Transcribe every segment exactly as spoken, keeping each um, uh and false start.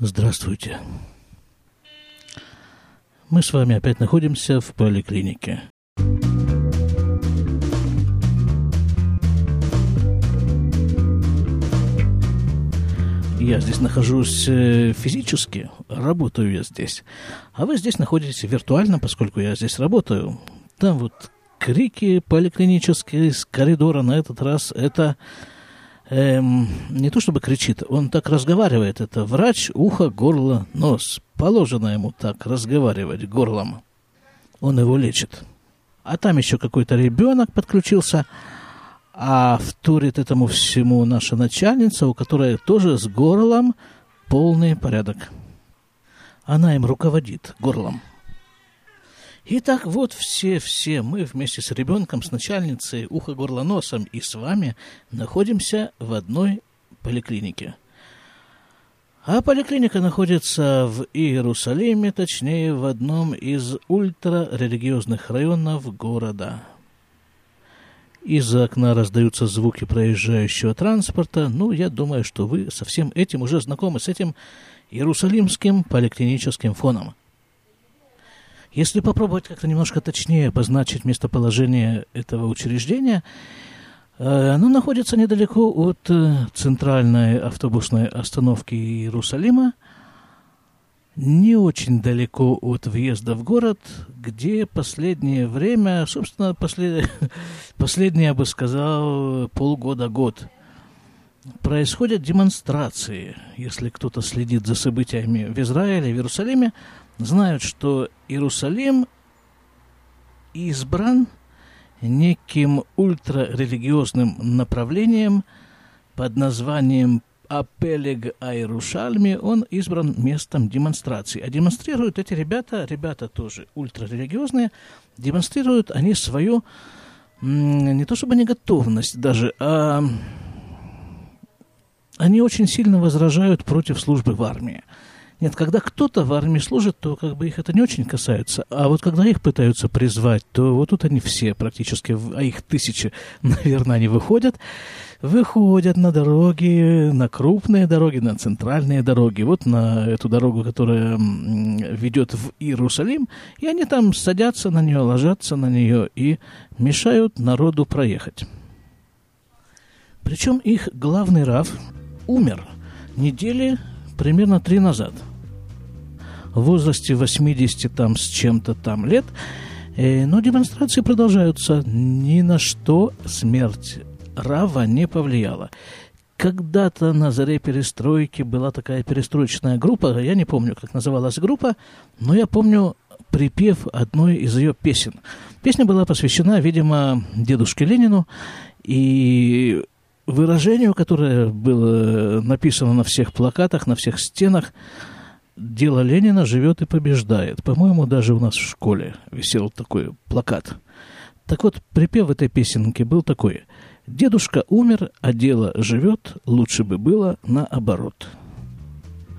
Здравствуйте. Мы с вами опять находимся в поликлинике. Я здесь нахожусь физически, работаю я здесь. А вы здесь находитесь виртуально, поскольку я здесь работаю. Там вот крики поликлинические с коридора на этот раз это... Эм, не то чтобы кричит, он так разговаривает. Это врач, ухо, горло, нос. Положено ему так разговаривать горлом. Он его лечит. А там еще какой-то ребенок подключился, а вторит этому всему наша начальница, у которой тоже с горлом полный порядок. Она им руководит горлом. И так вот все-все мы вместе с ребенком, с начальницей, ухо, горло, носом и с вами находимся в одной поликлинике. А поликлиника находится в Иерусалиме, точнее в одном из ультрарелигиозных районов города. Из окна раздаются звуки проезжающего транспорта. Ну, я думаю, что вы со всем этим уже знакомы, с этим иерусалимским поликлиническим фоном. Если попробовать как-то немножко точнее обозначить местоположение этого учреждения, оно находится недалеко от центральной автобусной остановки Иерусалима, не очень далеко от въезда в город, где последнее время, собственно, послед... последнее, я бы сказал, полгода-год, происходят демонстрации. Если кто-то следит за событиями в Израиле, в Иерусалиме, знают, что Иерусалим избран неким ультрарелигиозным направлением под названием Апелег Айрушальми. Он избран местом демонстрации. А демонстрируют эти ребята, ребята тоже ультрарелигиозные, демонстрируют они свою не то чтобы неготовность даже, а они очень сильно возражают против службы в армии. Нет, когда кто-то в армии служит, то как бы их это не очень касается. А вот когда их пытаются призвать, то вот тут они все практически, а их тысячи, наверное, они выходят. Выходят на дороги, на крупные дороги, на центральные дороги. Вот на эту дорогу, которая ведет в Иерусалим. И они там садятся на нее, ложатся на нее и мешают народу проехать. Причем их главный рав умер недели примерно три назад. В возрасте восьмидесяти там с чем-то там лет. Но демонстрации продолжаются. Ни на что смерть рава не повлияла. Когда-то на заре перестройки была такая перестроечная группа. Я не помню, как называлась группа, но я помню припев одной из ее песен. Песня была посвящена, видимо, дедушке Ленину. И выражению, которое было написано на всех плакатах, на всех стенах, «Дело Ленина живет и побеждает». По-моему, даже у нас в школе висел такой плакат. Так вот, припев этой песенки был такой: «Дедушка умер, а дело живет, лучше бы было наоборот».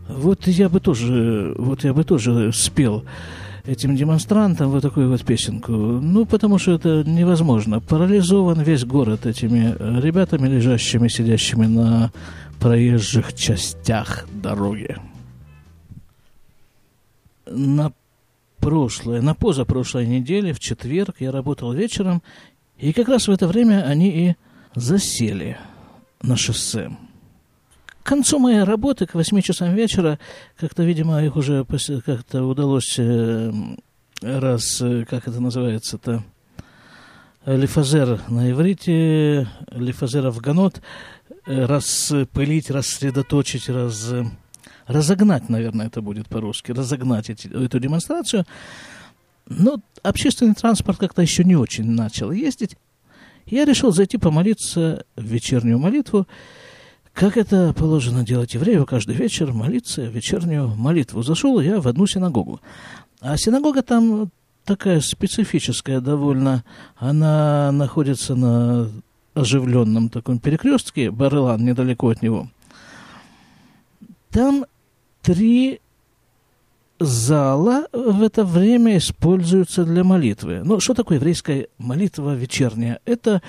Вот я бы тоже, вот я бы тоже спел этим демонстрантам вот такую вот песенку. Ну, потому что это невозможно. Парализован весь город этими ребятами, лежащими, сидящими на проезжих частях дороги. На прошлой, на позапрошлой неделе, в четверг, я работал вечером, и как раз в это время они и засели на шоссе. К концу моей работы, к восьми часам вечера, как-то, видимо, их уже как-то удалось раз, как это называется-то, лифазер на иврите, лифазер афганот, распылить, рассредоточить, раз, разогнать, наверное, это будет по-русски, разогнать эти, эту демонстрацию. Но общественный транспорт как-то еще не очень начал ездить. Я решил зайти помолиться в вечернюю молитву. Как это положено делать еврею каждый вечер, молиться, вечернюю молитву. Зашел я в одну синагогу. А синагога там такая специфическая довольно. Она находится на оживленном таком перекрестке, Бар-Элан, недалеко от него. Там три зала в это время используются для молитвы. Ну, что такое еврейская молитва вечерняя? Это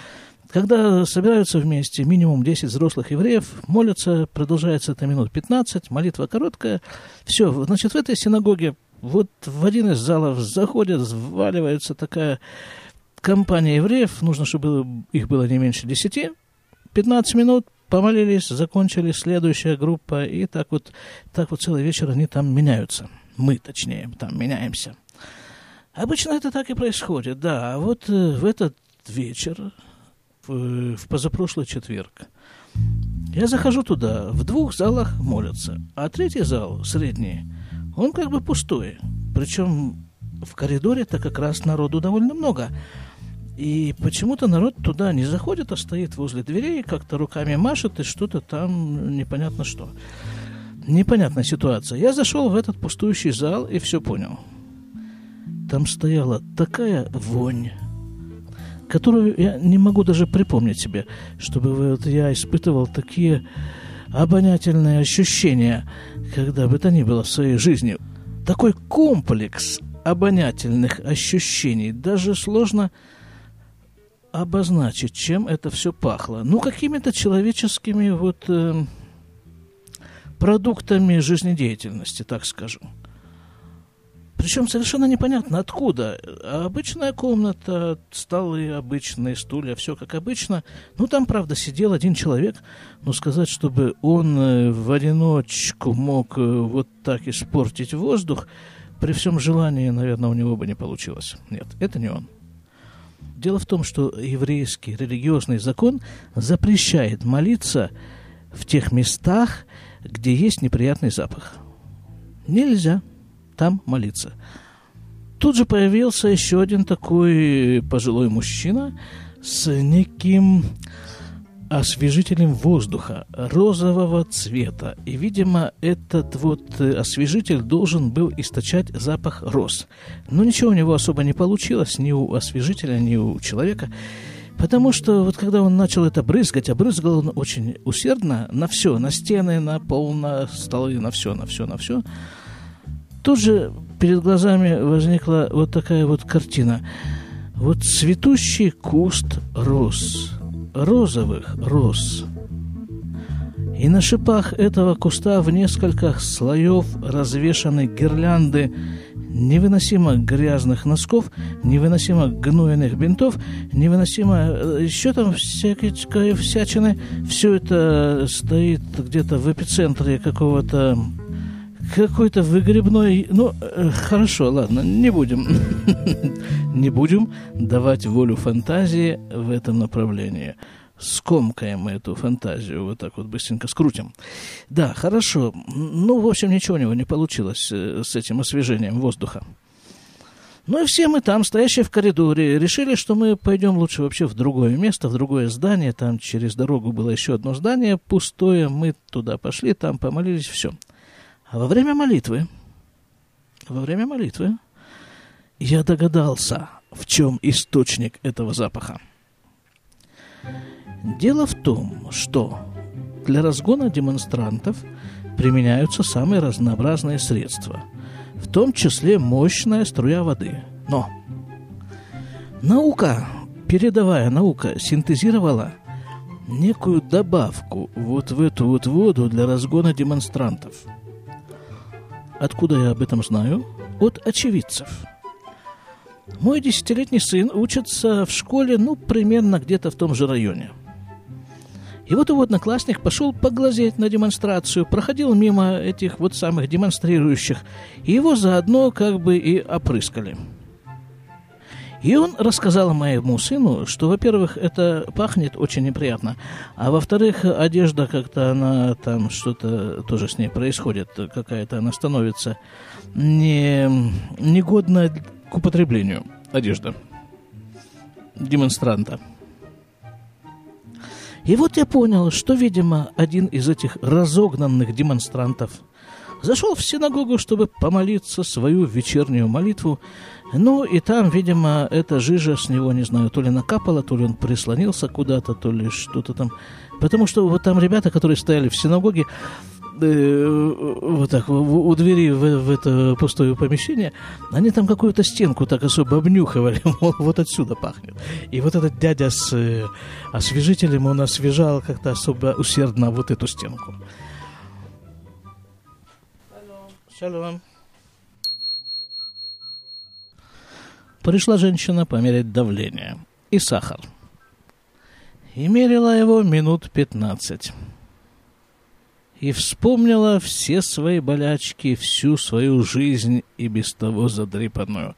Когда собираются вместе минимум десять взрослых евреев, молятся, продолжается это минут пятнадцать, молитва короткая. Все, значит, в этой синагоге вот в один из залов заходят, вваливается такая компания евреев, нужно, чтобы их было не меньше десяти, пятнадцать минут, помолились, закончили, следующая группа, и так вот, так вот целый вечер они там меняются. Мы, точнее, там меняемся. Обычно это так и происходит, да. А вот э, в этот вечер, в, в позапрошлый четверг, я захожу туда, в двух залах молятся, а третий зал, средний, он как бы пустой. Причем в коридоре-то как раз народу довольно много. И почему-то народ туда не заходит, а стоит возле дверей, как-то руками машет и что-то там непонятно что. Непонятная ситуация. Я зашел в этот пустующий зал и все понял. Там стояла такая вонь, которую я не могу даже припомнить себе, чтобы вот я испытывал такие обонятельные ощущения, когда бы то ни было в своей жизни. Такой комплекс обонятельных ощущений, даже сложно обозначить, чем это все пахло. Ну, какими-то человеческими вот э, продуктами жизнедеятельности, так скажем. Причем совершенно непонятно, откуда. Обычная комната, столы обычные, стулья, все как обычно. Ну, там, правда, сидел один человек. Но сказать, чтобы он в одиночку мог вот так испортить воздух, при всем желании, наверное, у него бы не получилось. Нет, это не он. Дело в том, что еврейский религиозный закон запрещает молиться в тех местах, где есть неприятный запах. Нельзя там молиться. Тут же появился еще один такой пожилой мужчина с неким освежителем воздуха розового цвета. И, видимо, этот вот освежитель должен был источать запах роз. Но ничего у него особо не получилось, ни у освежителя, ни у человека. Потому что вот когда он начал это брызгать, а брызгал он очень усердно на все, на стены, на пол, на столы, на все, на все, на все. Тут же перед глазами возникла вот такая вот картина. Вот цветущий куст роз, розовых роз. И на шипах этого куста в несколько слоев развешаны гирлянды невыносимо грязных носков, невыносимо гнойных бинтов, невыносимо еще там всякой всячины. Все это стоит где-то в эпицентре какого-то... Какой-то выгребной... Ну, э, хорошо, ладно, не будем. Не будем давать волю фантазии в этом направлении. Скомкаем мы эту фантазию, вот так вот быстренько скрутим. Да, хорошо. Ну, в общем, ничего у него не получилось э, с этим освежением воздуха. Ну и все мы там, стоящие в коридоре, решили, что мы пойдем лучше вообще в другое место, в другое здание. Там через дорогу было еще одно здание пустое. Мы туда пошли, там помолились, все. А во время молитвы, во время молитвы я догадался, в чем источник этого запаха. Дело в том, что для разгона демонстрантов применяются самые разнообразные средства, в том числе мощная струя воды. Но наука, передовая наука, синтезировала некую добавку вот в эту вот воду для разгона демонстрантов. Откуда я об этом знаю? От очевидцев. Мой десятилетний сын учится в школе, ну, примерно где-то в том же районе. И вот его одноклассник пошел поглазеть на демонстрацию, проходил мимо этих вот самых демонстрирующих, и его заодно как бы и опрыскали. И он рассказал моему сыну, что, во-первых, это пахнет очень неприятно, а во-вторых, одежда как-то, она там что-то тоже с ней происходит, какая-то она становится не, негодна к употреблению, одежда демонстранта. И вот я понял, что, видимо, один из этих разогнанных демонстрантов зашел в синагогу, чтобы помолиться свою вечернюю молитву. Ну, и там, видимо, эта жижа с него, не знаю, то ли накапала, то ли он прислонился куда-то, то ли что-то там. Потому что вот там ребята, которые стояли в синагоге, вот так, у двери в, в это пустое помещение, они там какую-то стенку так особо обнюхивали, мол, вот отсюда пахнет. И вот этот дядя с освежителем, он освежал как-то особо усердно вот эту стенку. Шалом. Пришла женщина померять давление и сахар. И мерила его минут пятнадцать. И вспомнила все свои болячки, всю свою жизнь и без того задрипанную.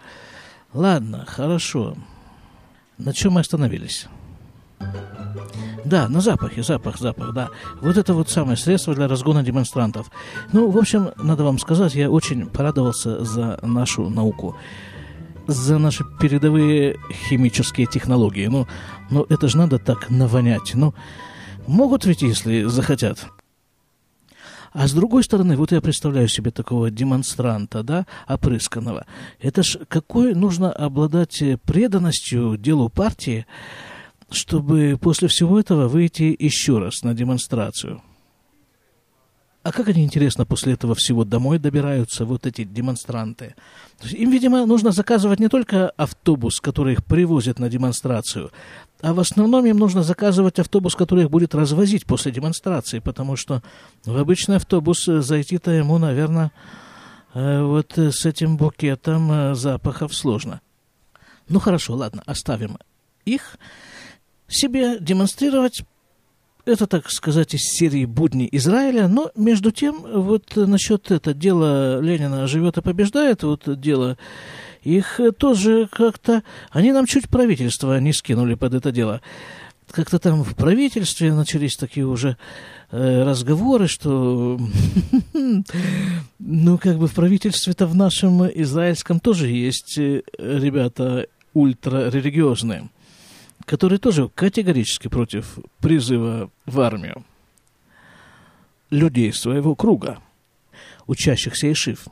Ладно, хорошо. На чем мы остановились? Да, на запахе, запах, запах, да. Вот это вот самое средство для разгона демонстрантов. Ну, в общем, надо вам сказать, я очень порадовался за нашу науку, за наши передовые химические технологии. Ну, но это же надо так навонять. Ну, могут ведь, если захотят. А с другой стороны, вот я представляю себе такого демонстранта, да, опрысканного. Это ж какой нужно обладать преданностью делу партии, чтобы после всего этого выйти еще раз на демонстрацию. А как они, интересно, после этого всего домой добираются, вот эти демонстранты? Им, видимо, нужно заказывать не только автобус, который их привозит на демонстрацию, а в основном им нужно заказывать автобус, который их будет развозить после демонстрации, потому что в обычный автобус зайти-то ему, наверное, вот с этим букетом запахов сложно. Ну хорошо, ладно, оставим их себе демонстрировать. Это, так сказать, из серии «Будни Израиля», но, между тем, вот насчет этого дела Ленина «Живет и побеждает», вот дело их тоже как-то... Они нам чуть правительство не скинули под это дело. Как-то там в правительстве начались такие уже э, разговоры, что... Ну, как бы в правительстве-то в нашем израильском тоже есть ребята ультрарелигиозные, которые тоже категорически против призыва в армию людей своего круга, учащихся Ишив.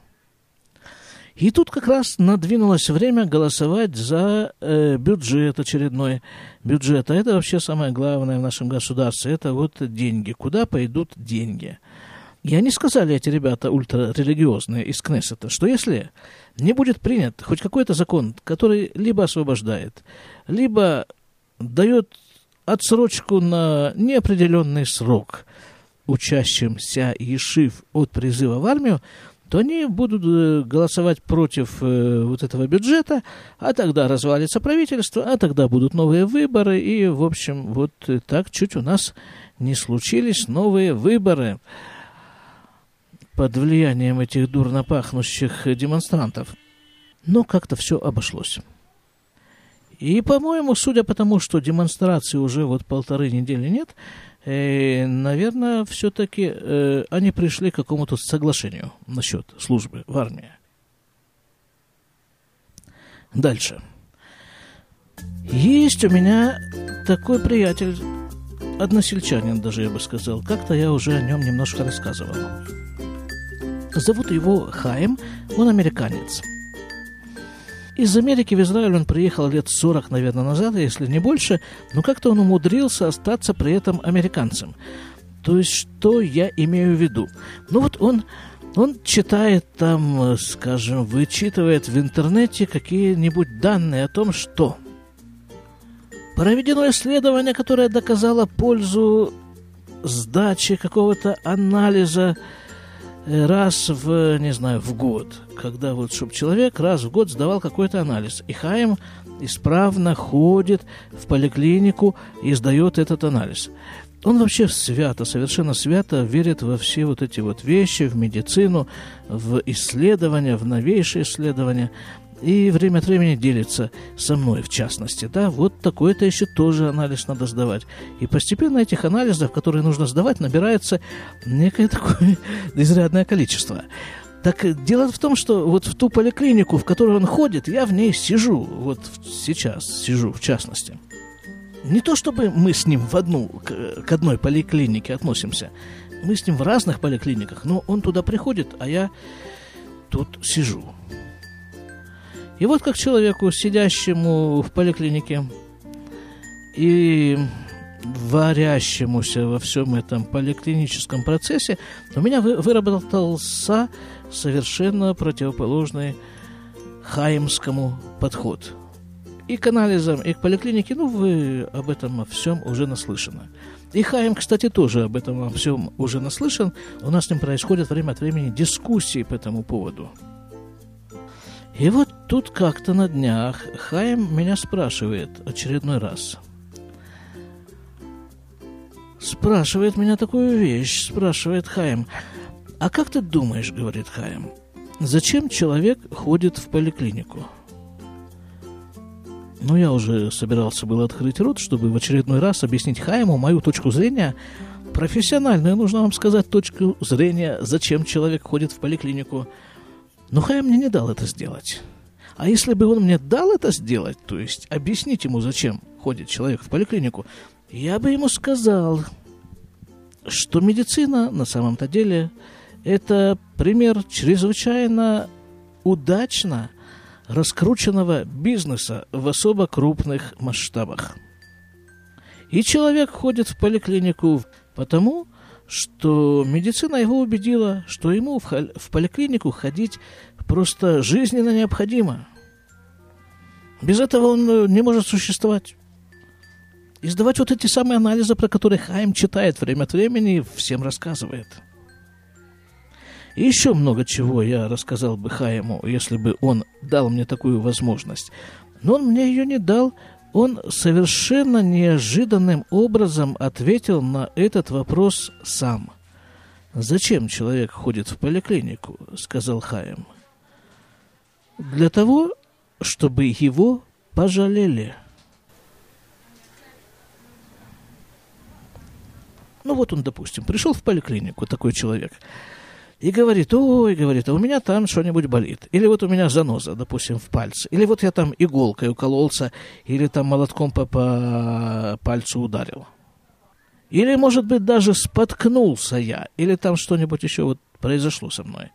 И тут как раз надвинулось время голосовать за э, бюджет, очередной бюджет. А это вообще самое главное в нашем государстве. Это вот деньги. Куда пойдут деньги? И они сказали, эти ребята ультрарелигиозные из Кнессета, что если не будет принят хоть какой-то закон, который либо освобождает, либо дает отсрочку на неопределенный срок учащимся Ешив от призыва в армию, то они будут голосовать против вот этого бюджета, а тогда развалится правительство, а тогда будут новые выборы, и, в общем, вот так чуть у нас не случились новые выборы под влиянием этих дурно пахнущих демонстрантов. Но как-то все обошлось. И, по-моему, судя по тому, что демонстрации уже вот полторы недели нет, э, наверное, все-таки э, они пришли к какому-то соглашению насчет службы в армии. Дальше. Есть у меня такой приятель, односельчанин даже, я бы сказал. Как-то я уже о нем немножко рассказывал. Зовут его Хаим, он американец. Из Америки в Израиль он приехал лет сорок, наверное, назад, если не больше, но как-то он умудрился остаться при этом американцем. То есть, что я имею в виду? Ну вот он, он читает там, скажем, вычитывает в интернете какие-нибудь данные о том, что проведено исследование, которое доказало пользу сдачи какого-то анализа раз в, не знаю, в год, когда вот, чтобы человек раз в год сдавал какой-то анализ. И Хаим исправно ходит в поликлинику и сдает этот анализ. Он вообще свято, совершенно свято верит во все вот эти вот вещи, в медицину, в исследования, в новейшие исследования. И время от времени делится со мной, в частности. Да, вот такой-то еще тоже анализ надо сдавать. И постепенно этих анализов, которые нужно сдавать, набирается некое такое изрядное количество. Так дело в том, что вот в ту поликлинику, в которую он ходит, я в ней сижу. Вот сейчас сижу, в частности. Не то чтобы мы с ним в одну, к одной поликлинике относимся. Мы с ним в разных поликлиниках. Но он туда приходит, а я тут сижу. И вот как человеку, сидящему в поликлинике и варящемуся во всем этом поликлиническом процессе, у меня выработался совершенно противоположный хаимскому подход. И к анализам, и к поликлинике, ну, вы об этом всем уже наслышаны. И Хаим, кстати, тоже об этом во всем уже наслышан. У нас с ним происходят время от времени дискуссии по этому поводу. И вот тут как-то на днях Хаим меня спрашивает очередной раз. Спрашивает меня такую вещь, спрашивает Хаим. А как ты думаешь, говорит Хаим, зачем человек ходит в поликлинику? Ну, я уже собирался было открыть рот, чтобы в очередной раз объяснить Хаиму мою точку зрения, профессиональную, нужно вам сказать, точку зрения, зачем человек ходит в поликлинику. Но Хаим мне не дал это сделать. А если бы он мне дал это сделать, то есть объяснить ему, зачем ходит человек в поликлинику, я бы ему сказал, что медицина на самом-то деле это пример чрезвычайно удачно раскрученного бизнеса в особо крупных масштабах. И человек ходит в поликлинику потому, что медицина его убедила, что ему в поликлинику ходить просто жизненно необходимо. Без этого он не может существовать. И сдавать вот эти самые анализы, про которые Хаим читает время от времени и всем рассказывает. И еще много чего я рассказал бы Хаиму, если бы он дал мне такую возможность. Но он мне ее не дал. Он совершенно неожиданным образом ответил на этот вопрос сам. «Зачем человек ходит в поликлинику?» – сказал Хаим. «Для того, чтобы его пожалели». Ну вот он, допустим, пришел в поликлинику, такой человек – и говорит, ой, говорит, а у меня там что-нибудь болит. Или вот у меня заноза, допустим, в пальце. Или вот я там иголкой укололся, или там молотком по, по пальцу ударил. Или, может быть, даже споткнулся я. Или там что-нибудь еще вот произошло со мной.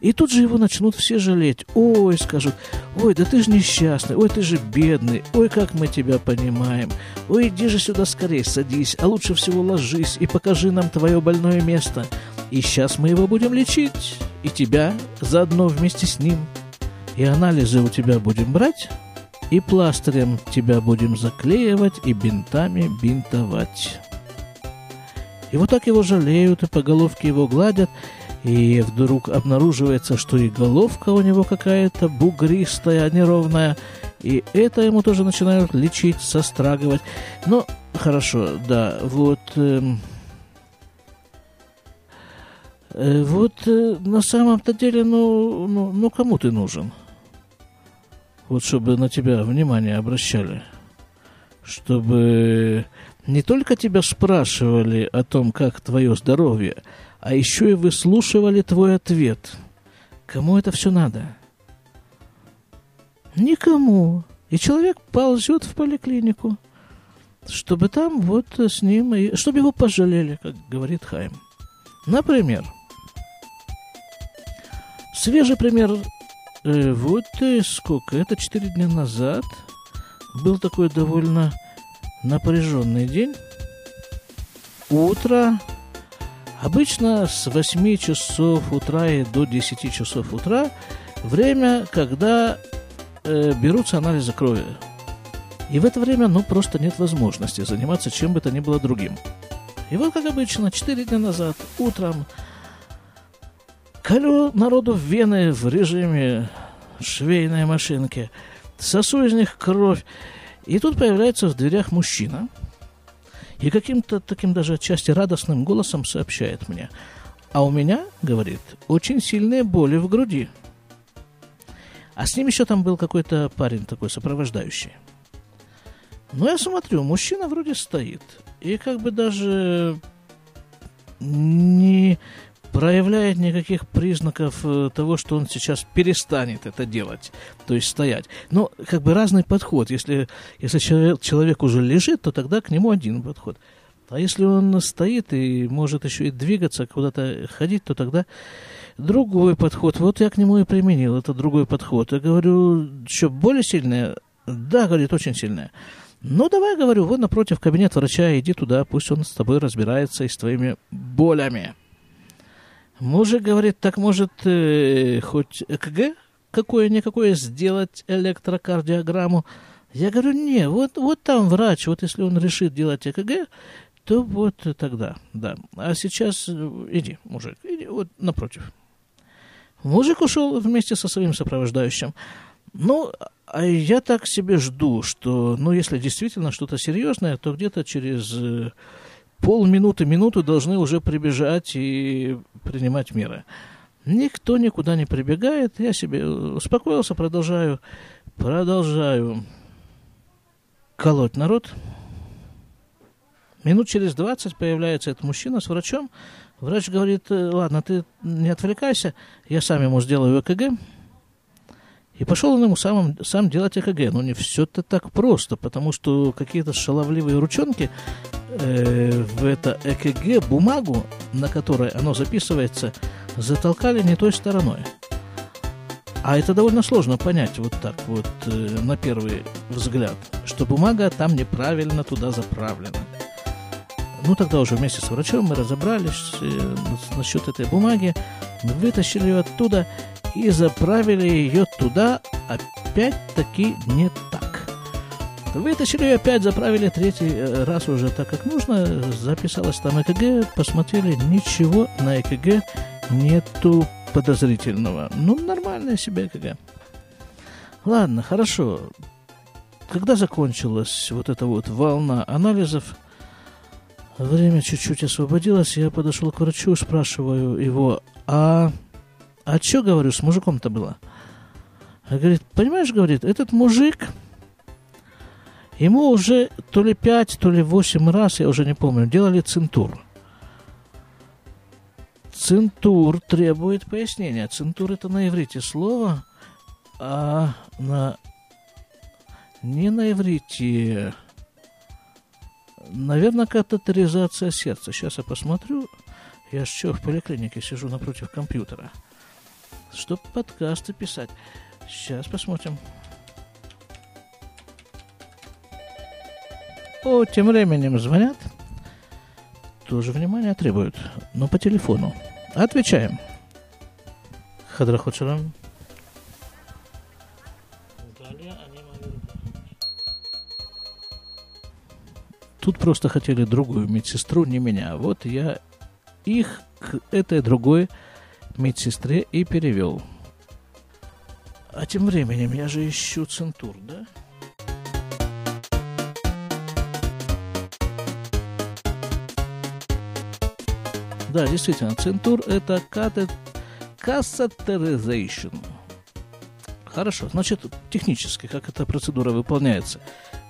И тут же его начнут все жалеть. Ой, скажут, ой, да ты же несчастный, ой, ты же бедный, ой, как мы тебя понимаем. Ой, иди же сюда скорее, садись, а лучше всего ложись и покажи нам твое больное место. И сейчас мы его будем лечить, и тебя заодно вместе с ним. И анализы у тебя будем брать, и пластырем тебя будем заклеивать, и бинтами бинтовать. И вот так его жалеют, и по головке его гладят, и вдруг обнаруживается, что и головка у него какая-то бугристая, неровная, и это ему тоже начинают лечить, сострагивать. Ну, хорошо, да, вот... Эм... Вот на самом-то деле, ну, ну, ну, кому ты нужен? Вот чтобы на тебя внимание обращали. Чтобы не только тебя спрашивали о том, как твое здоровье, а еще и выслушивали твой ответ. Кому это все надо? Никому. И человек ползет в поликлинику, чтобы там вот с ним, и... чтобы его пожалели, как говорит Хаим. Например... Свежий пример, э, вот э, сколько, это четыре дня назад, был такой довольно напряженный день, утро, обычно с восьми часов утра и до десяти часов утра, время, когда э, берутся анализы крови, и в это время, ну, просто нет возможности заниматься чем бы то ни было другим. И вот, как обычно, четыре дня назад, утром, колю народу в вены в режиме швейной машинки, сосу из них кровь. И тут появляется в дверях мужчина и каким-то таким даже отчасти радостным голосом сообщает мне. А у меня, говорит, очень сильные боли в груди. А с ним еще там был какой-то парень такой сопровождающий. Ну, я смотрю, мужчина вроде стоит и как бы даже не... проявляет никаких признаков того, что он сейчас перестанет это делать, то есть стоять. Но как бы разный подход. Если, если человек, человек уже лежит, то тогда к нему один подход. А если он стоит и может еще и двигаться, куда-то ходить, то тогда другой подход. Вот я к нему и применил, это другой подход. Я говорю, что, боли сильные? Да, говорит, очень сильные. Ну, давай, говорю, вы напротив кабинет врача, иди туда, пусть он с тобой разбирается и с твоими болями. Мужик говорит, так может э, хоть ЭКГ какое-никакое сделать, электрокардиограмму? Я говорю, не, вот, вот там врач, вот если он решит делать ЭКГ, то вот тогда, да. А сейчас иди, мужик, иди вот напротив. Мужик ушел вместе со своим сопровождающим. Ну, а я так себе жду, что, ну, если действительно что-то серьезное, то где-то через полминуты, минуту должны уже прибежать и принимать меры. Никто никуда не прибегает, я себе успокоился, продолжаю, продолжаю колоть народ. Минут через двадцать появляется этот мужчина с врачом. Врач говорит, ладно, ты не отвлекайся, я сам ему сделаю ЭКГ. И пошел он ему сам, сам делать ЭКГ. Но не все-то так просто, потому что какие-то шаловливые ручонки э, в это ЭКГ бумагу, на которой оно записывается, затолкали не той стороной. А это довольно сложно понять вот так вот э, на первый взгляд, что бумага там неправильно туда заправлена. Ну, тогда уже вместе с врачом мы разобрались э, насчет этой бумаги, вытащили ее оттуда и заправили ее туда опять-таки не так. Вытащили ее опять, заправили третий раз уже так, как нужно. Записалось там ЭКГ, посмотрели, ничего на ЭКГ нету подозрительного. Ну, нормальное себе ЭКГ. Ладно, хорошо. Когда закончилась вот эта вот волна анализов, время чуть-чуть освободилось, я подошел к врачу, спрашиваю его, а... А что, говорю, с мужиком-то было? Говорит, понимаешь, говорит, этот мужик, ему уже то ли пять, то ли восемь раз, я уже не помню, делали цинтур. Цинтур требует пояснения. Цинтур – это на иврите слово, а на... не на иврите. Наверное, катетеризация сердца. Сейчас я посмотрю. Я ж что, в поликлинике сижу напротив компьютера, чтобы подкасты писать. Сейчас посмотрим. О, тем временем звонят. Тоже внимание требуют. Но по телефону. Отвечаем. Хадрахотшарам. Тут просто хотели другую медсестру, не меня. Вот я их к этой другой медсестре и перевел. А тем временем я же ищу центур, да? Да, действительно, центур – это катетеризация. Хорошо, значит, технически, как эта процедура выполняется.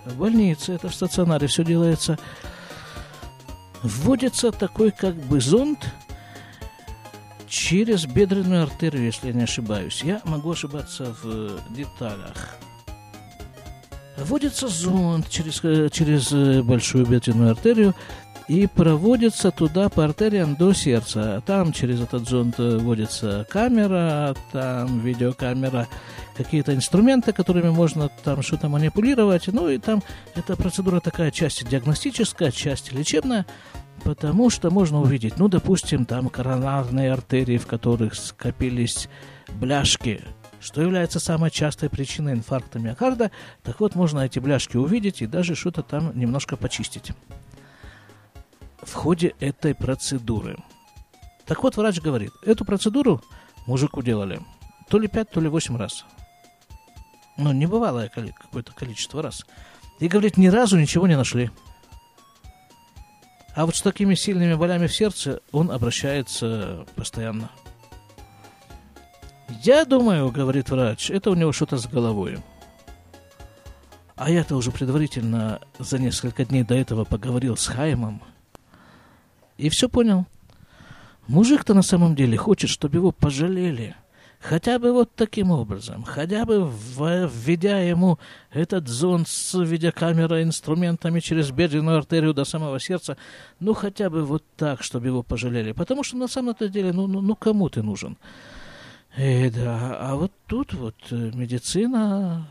В больнице, это в стационаре все делается. Вводится такой как бы зонд через бедренную артерию, если я не ошибаюсь. Я могу ошибаться в деталях. Вводится зонд через, через большую бедренную артерию и проводится туда по артериям до сердца. Там через этот зонд вводится камера, там видеокамера, какие-то инструменты, которыми можно там что-то манипулировать. Ну и там эта процедура такая, часть диагностическая, часть лечебная. Потому что можно увидеть, ну, допустим, там коронарные артерии, в которых скопились бляшки, что является самой частой причиной инфаркта миокарда. Так вот, можно эти бляшки увидеть и даже что-то там немножко почистить в ходе этой процедуры. Так вот, врач говорит, эту процедуру мужику делали то ли пять, то ли восемь раз. Ну, небывалое какое-то количество раз. И говорит, ни разу ничего не нашли. А вот с такими сильными болями в сердце он обращается постоянно. Я думаю, говорит врач, это у него что-то с головой. А я-то уже предварительно за несколько дней до этого поговорил с Хаимом и все понял. Мужик-то на самом деле хочет, чтобы его пожалели. Хотя бы вот таким образом, хотя бы введя ему этот зонд с видеокамерой, инструментами через бедренную артерию до самого сердца, ну хотя бы вот так, чтобы его пожалели. Потому что на самом-то деле, ну, ну, ну кому ты нужен? И да, а вот тут вот медицина,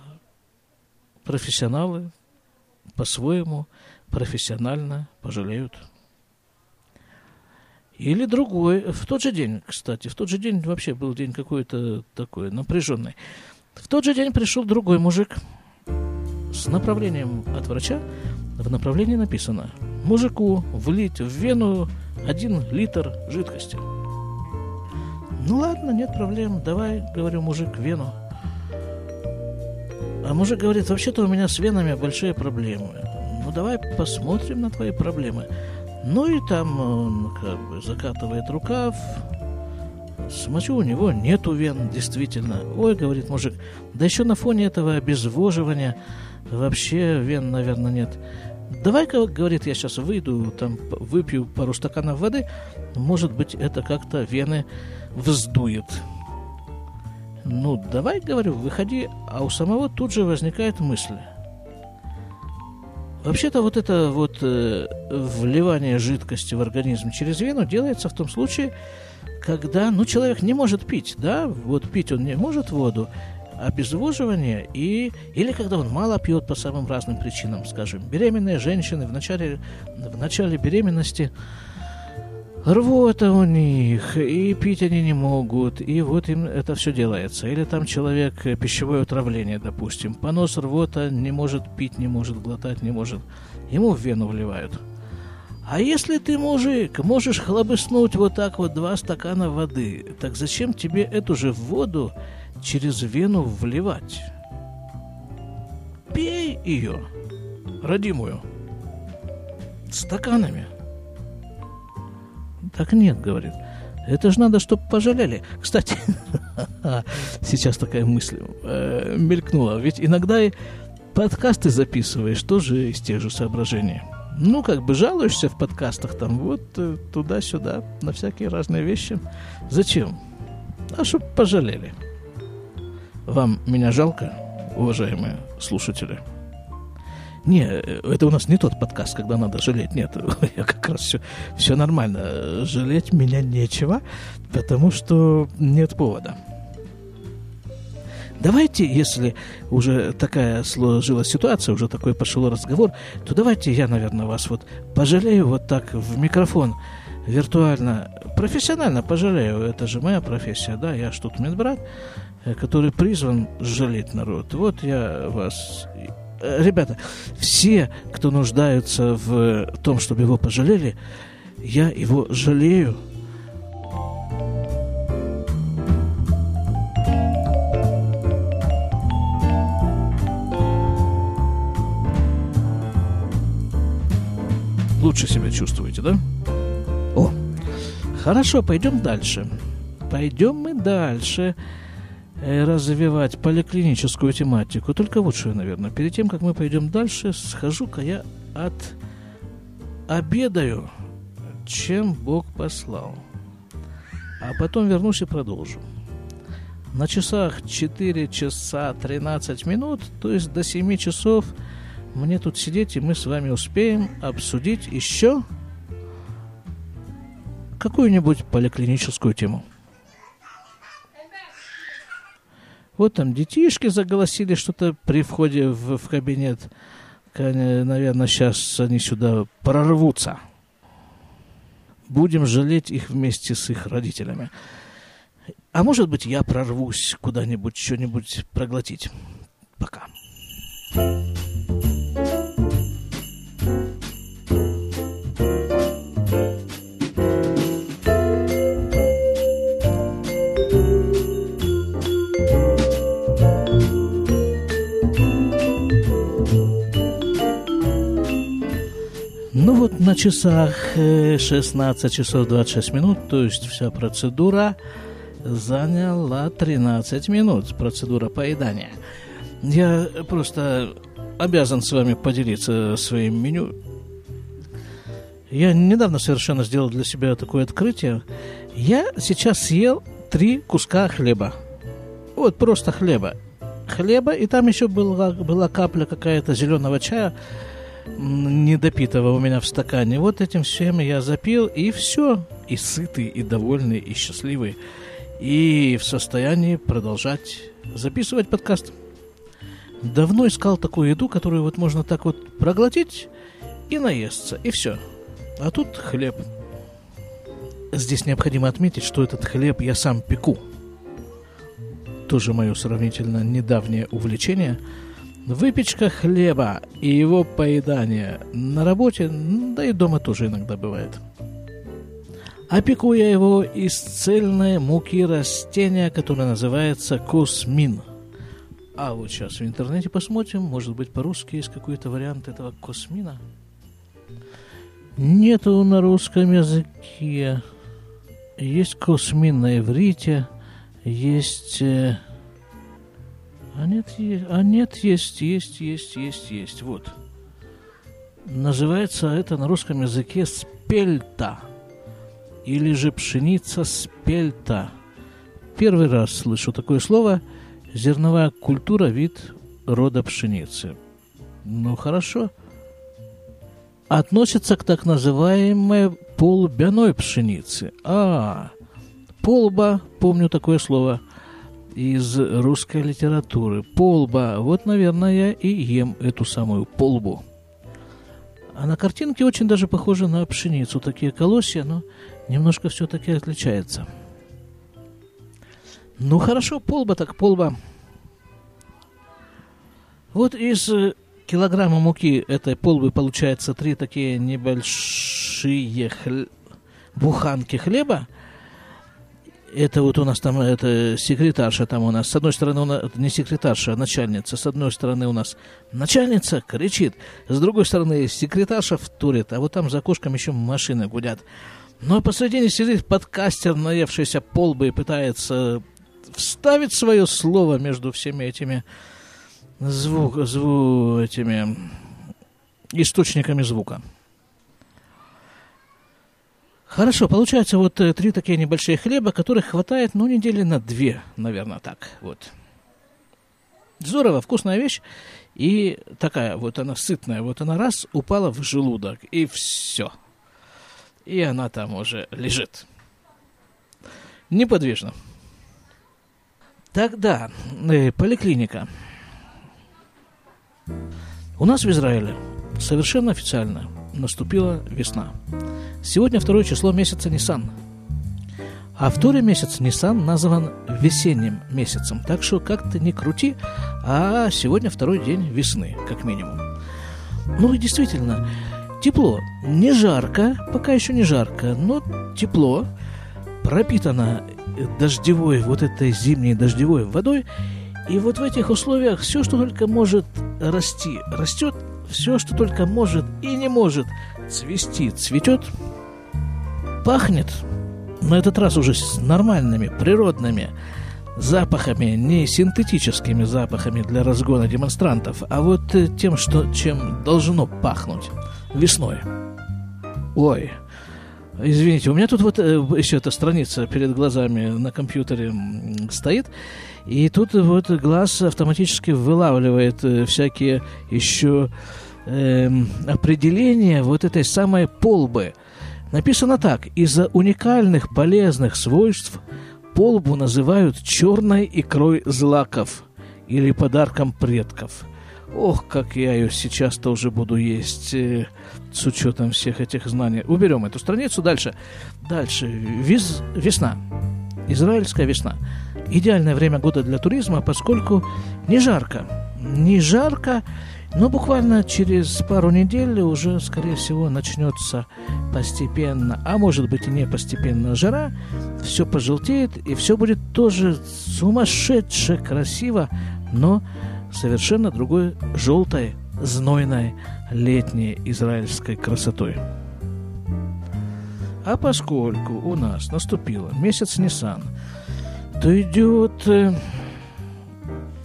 профессионалы, по-своему, профессионально пожалеют. Или другой, в тот же день, кстати, в тот же день вообще был день какой-то такой напряженный. В тот же день пришел другой мужик с направлением от врача. В направлении написано: мужику влить в вену один литр жидкости. Ну ладно, нет проблем, давай, говорю, мужик, вену. А мужик говорит: вообще-то у меня с венами большие проблемы. Ну давай посмотрим на твои проблемы. Ну и там он как бы закатывает рукав. Смотрю, у него нету вен, действительно. Ой, говорит мужик, да еще на фоне этого обезвоживания вообще вен, наверное, нет. Давай-ка, говорит, я сейчас выйду, там выпью пару стаканов воды. Может быть, это как-то вены вздует. Ну, давай, говорю, выходи. А у самого тут же возникает мысль. Вообще-то вот это вот э, вливание жидкости в организм через вену делается в том случае, когда, ну, человек не может пить, да? Вот пить он не может воду, обезвоживание, и, или когда он мало пьет по самым разным причинам, скажем, беременные женщины в начале, в начале беременности, рвота у них, и пить они не могут, и вот им это все делается. Или там человек, пищевое отравление, допустим, понос, рвота, не может пить, не может глотать, не может, ему в вену вливают. А если ты, мужик, можешь хлобыснуть вот так вот два стакана воды, так зачем тебе эту же воду через вену вливать? Пей ее, родимую, стаканами. Так нет, говорит, это же надо, чтобы пожалели. Кстати, сейчас такая мысль э, мелькнула. Ведь иногда и подкасты записываешь тоже из тех же соображений. Ну, как бы жалуешься в подкастах там вот туда-сюда, на всякие разные вещи. Зачем? А чтобы пожалели. Вам меня жалко, уважаемые слушатели? Не, это у нас не тот подкаст, когда надо жалеть. Нет, я как раз все, все нормально. Жалеть меня нечего, потому что нет повода. Давайте, если уже такая сложилась ситуация, уже такой пошел разговор, то давайте я, наверное, вас вот пожалею вот так в микрофон виртуально. Профессионально пожалею, это же моя профессия, да, я ж тут медбрат, который призван жалеть народ. Вот я вас... Ребята, все, кто нуждаются в том, чтобы его пожалели, я его жалею. Лучше себя чувствуете, да? О, хорошо, пойдем дальше. Пойдем мы дальше. Развивать поликлиническую тематику. Только вот что я, наверное, перед тем, как мы пойдем дальше, схожу-ка я от обедаю, чем Бог послал. А потом вернусь и продолжу. На часах четыре часа тринадцать минут, то есть до семи часов мне тут сидеть, и мы с вами успеем обсудить еще какую-нибудь поликлиническую тему. Вот там детишки заголосили что-то при входе в, в кабинет. Наверное, сейчас они сюда прорвутся. Будем жалеть их вместе с их родителями. А может быть, я прорвусь куда-нибудь, что-нибудь проглотить. Пока. Ну вот на часах шестнадцать часов двадцать шесть минут, то есть вся процедура заняла тринадцать минут, процедура поедания. Я просто обязан с вами поделиться своим меню. Я недавно совершенно сделал для себя такое открытие. Я сейчас съел три куска хлеба. Вот просто хлеба. Хлеба, и там еще была, была капля какая-то зеленого чая, недопитого у меня в стакане. Вот этим всем я запил, и все. И сытый, и довольный, и счастливый. И в состоянии продолжать записывать подкаст. давно искал такую еду, которую вот можно так вот проглотить и наесться, и все. А тут хлеб. Здесь необходимо отметить, что этот хлеб я сам пеку. Тоже мое сравнительно недавнее увлечение. Выпечка хлеба и его поедание на работе, да и дома тоже иногда бывает. А пеку я его из цельной муки растения, которое называется кусмин. А вот сейчас в интернете посмотрим, может быть, по-русски есть какой-то вариант этого кусмина. Нету на русском языке. Есть кусмин на иврите, есть... А нет, есть, а нет, есть, есть, есть, есть, есть. Вот. Называется это на русском языке спельта. Или же пшеница спельта. Первый раз слышу такое слово. Зерновая культура, вид рода пшеницы. Ну, хорошо. Относится к так называемой полбяной пшенице. А, полба, помню такое слово из русской литературы. Полба. Вот, наверное, я и ем эту самую полбу. А на картинке очень даже похоже на пшеницу. Такие колосья, но немножко все-таки отличается. Ну, хорошо, полба так полба. Вот из килограмма муки этой полбы получается три такие небольшие хле... буханки хлеба. Это вот у нас там, это секретарша там у нас, с одной стороны у нас, не секретарша, а начальница, с одной стороны у нас начальница кричит, с другой стороны секретарша втурит, а вот там за окошком еще машины гудят. Но посредине сидит подкастер, наевшийся полбы, и пытается вставить свое слово между всеми этими звук, зву, этими источниками звука. Хорошо, получается вот три такие небольшие хлеба, которых хватает, ну, недели на две, наверное, так, вот. Здорово, вкусная вещь, и такая вот она сытная, вот она раз, упала в желудок, и все. И она там уже лежит. Неподвижно. Тогда, э, поликлиника. У нас в Израиле совершенно официально наступила весна. Сегодня второе число месяца Нисан. А второй месяц Нисан назван весенним месяцем. Так что как ты ни крути, а сегодня второй день весны, как минимум. Ну и действительно, тепло. Не жарко, пока еще не жарко, но тепло. Пропитано дождевой, вот этой зимней дождевой водой. И вот в этих условиях все, что только может расти, растет. Все, что только может и не может цвести, цветет. Пахнет, на этот раз уже с нормальными, природными запахами, не синтетическими запахами для разгона демонстрантов, а вот тем, что, чем должно пахнуть весной. Ой, извините, у меня тут вот еще эта страница перед глазами на компьютере стоит, и тут вот глаз автоматически вылавливает всякие еще э, определения вот этой самой полбы. Написано так: из-за уникальных полезных свойств полбу называют черной икрой злаков или подарком предков. Ох, как я ее сейчас тоже буду есть э, с учетом всех этих знаний. Уберем эту страницу. Дальше. Дальше. Вез... Весна. Израильская весна. Идеальное время года для туризма, поскольку не жарко. Не жарко, но буквально через пару недель уже, скорее всего, начнется постепенно, а может быть и не постепенно, жара. Все пожелтеет, и все будет тоже сумасшедше красиво, но... совершенно другой желтой, знойной, летней израильской красотой. А поскольку у нас наступило месяц Нисан, то идет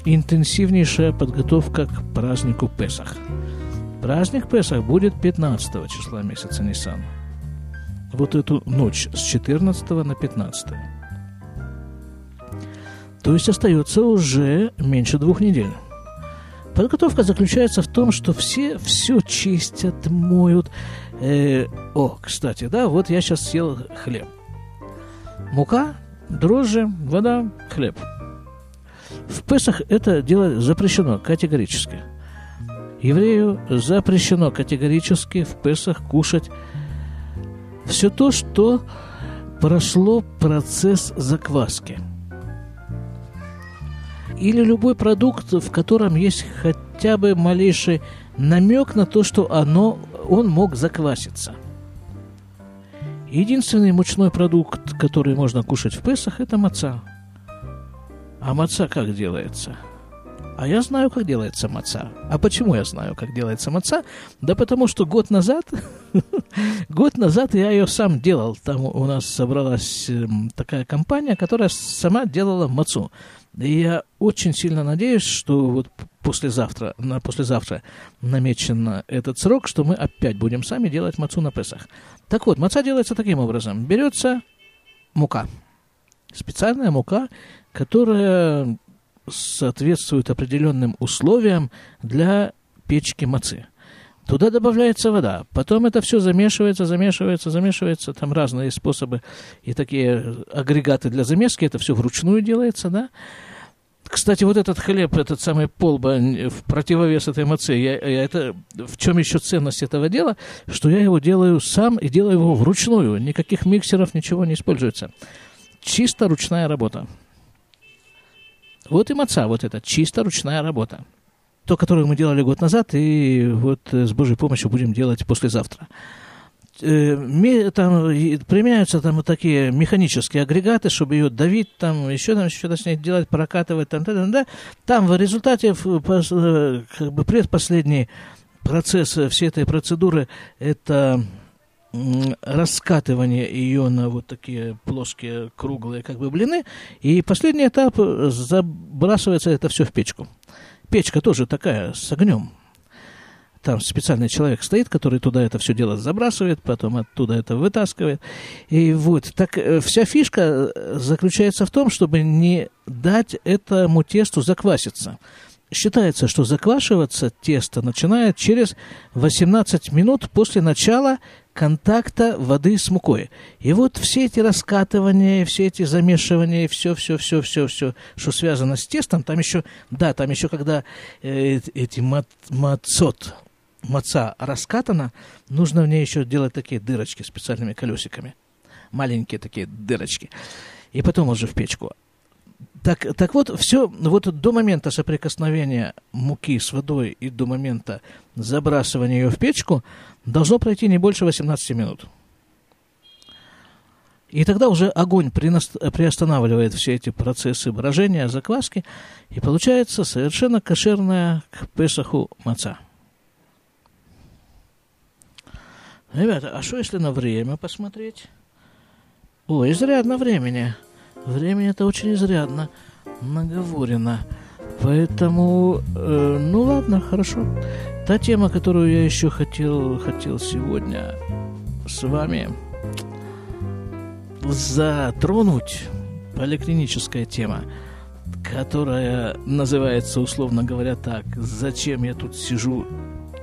интенсивнейшая подготовка к празднику Песах. Праздник Песах будет пятнадцатого числа месяца Нисан. Вот эту ночь с четырнадцатого на пятнадцатое. То есть остается уже меньше двух недель. Подготовка заключается в том, что все все чистят, моют. Э, о, кстати, да, вот я сейчас съел хлеб. Мука, дрожжи, вода, хлеб. В Песах это дело запрещено категорически. Еврею запрещено категорически в Песах кушать все то, что прошло процесс закваски. Или любой продукт, в котором есть хотя бы малейший намек на то, что оно, он мог закваситься. Единственный мучной продукт, который можно кушать в Песах, это маца. А маца как делается? А я знаю, как делается маца. А почему я знаю, как делается маца? Да потому что год назад, год назад я ее сам делал. Там у нас собралась такая компания, которая сама делала мацу. И я очень сильно надеюсь, что вот послезавтра, на послезавтра намечен этот срок, что мы опять будем сами делать мацу на Песах. Так вот, маца делается таким образом. Берется мука. Специальная мука, которая соответствует определенным условиям для печки мацы. Туда добавляется вода. Потом это все замешивается, замешивается, замешивается. Там разные способы и такие агрегаты для замески. Это все вручную делается, да? Кстати, вот этот хлеб, этот самый полба, в противовес этой маце, я, я это, в чем еще ценность этого дела, что я его делаю сам и делаю его вручную. Никаких миксеров, ничего не используется. Чисто ручная работа. Вот и маца, вот это, чисто ручная работа. То, которое мы делали год назад, и вот с Божьей помощью будем делать послезавтра. Там применяются там такие механические агрегаты, чтобы ее давить, там еще там что-то с ней делать, прокатывать, там, там, да. Там в результате как бы предпоследний процесс всей этой процедуры – это раскатывание ее на вот такие плоские, круглые как бы блины, и последний этап – забрасывается это все в печку. Печка тоже такая, с огнем. Там специальный человек стоит, который туда это все дело забрасывает, потом оттуда это вытаскивает. И вот так вся фишка заключается в том, чтобы не дать этому тесту закваситься. Считается, что заквашиваться тесто начинает через восемнадцать минут после начала контакта воды с мукой. И вот все эти раскатывания, все эти замешивания, все-все-все-все-все, что связано с тестом, там еще, да, там еще когда э, эти мат, мацот, маца раскатана, нужно в ней еще делать такие дырочки специальными колесиками. Маленькие такие дырочки. И потом уже в печку. Так, так вот, все, вот до момента соприкосновения муки с водой и до момента забрасывания ее в печку должно пройти не больше восемнадцать минут. И тогда уже огонь приостанавливает все эти процессы брожения, закваски, и получается совершенно кошерная к Песаху маца. Ребята, а что если на время посмотреть? О, изрядно времени. Времени это очень изрядно наговорено. Поэтому, э, ну ладно, хорошо. Та тема, которую я еще хотел, хотел сегодня с вами затронуть, поликлиническая тема, которая называется, условно говоря, так: «Зачем я тут сижу?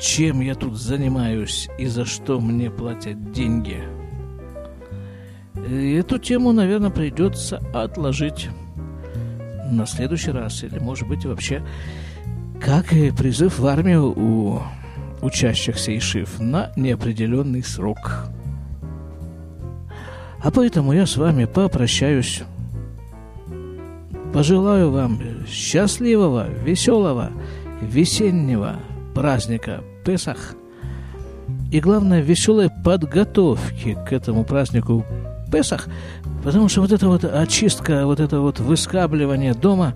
Чем я тут занимаюсь? И за что мне платят деньги?» И эту тему, наверное, придется отложить на следующий раз. Или, может быть, вообще, как и призыв в армию у учащихся Ишив на неопределенный срок. А поэтому я с вами попрощаюсь. Пожелаю вам счастливого, веселого, весеннего праздника Песах. И, главное, веселой подготовки к этому празднику Песах, потому что вот эта вот очистка, вот это вот выскабливание дома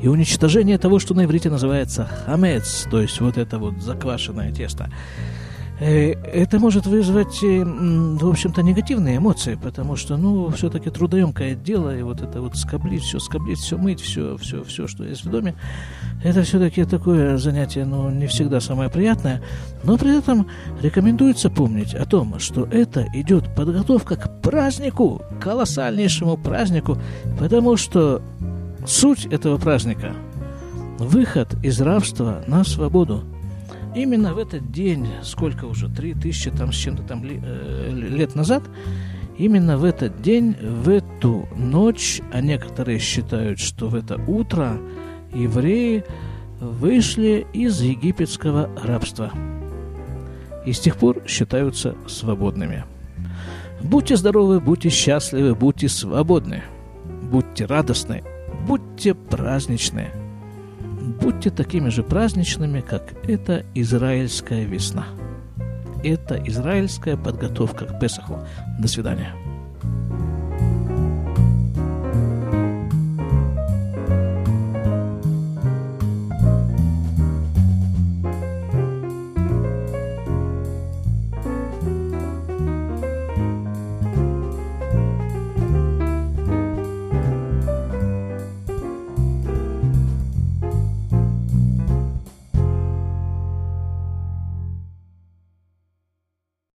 и уничтожение того, что на иврите называется хамец, то есть вот это вот заквашенное тесто, это может вызвать, в общем-то, негативные эмоции, потому что, ну, все-таки трудоемкое дело, и вот это вот скоблить все, скоблить все, мыть все, все, все, что есть в доме, это все-таки такое занятие, ну, не всегда самое приятное, но при этом рекомендуется помнить о том, что это идет подготовка к празднику, колоссальнейшему празднику, потому что суть этого праздника – выход из рабства на свободу. Именно в этот день, сколько уже, три тысячи там, с чем-то там лет назад, Именно в этот день, в эту ночь, а некоторые считают, что в это утро, евреи вышли из египетского рабства и с тех пор считаются свободными. Будьте здоровы, будьте счастливы, будьте свободны, будьте радостны, будьте праздничны, будьте такими же праздничными, как эта израильская весна. Это израильская подготовка к Песаху. До свидания.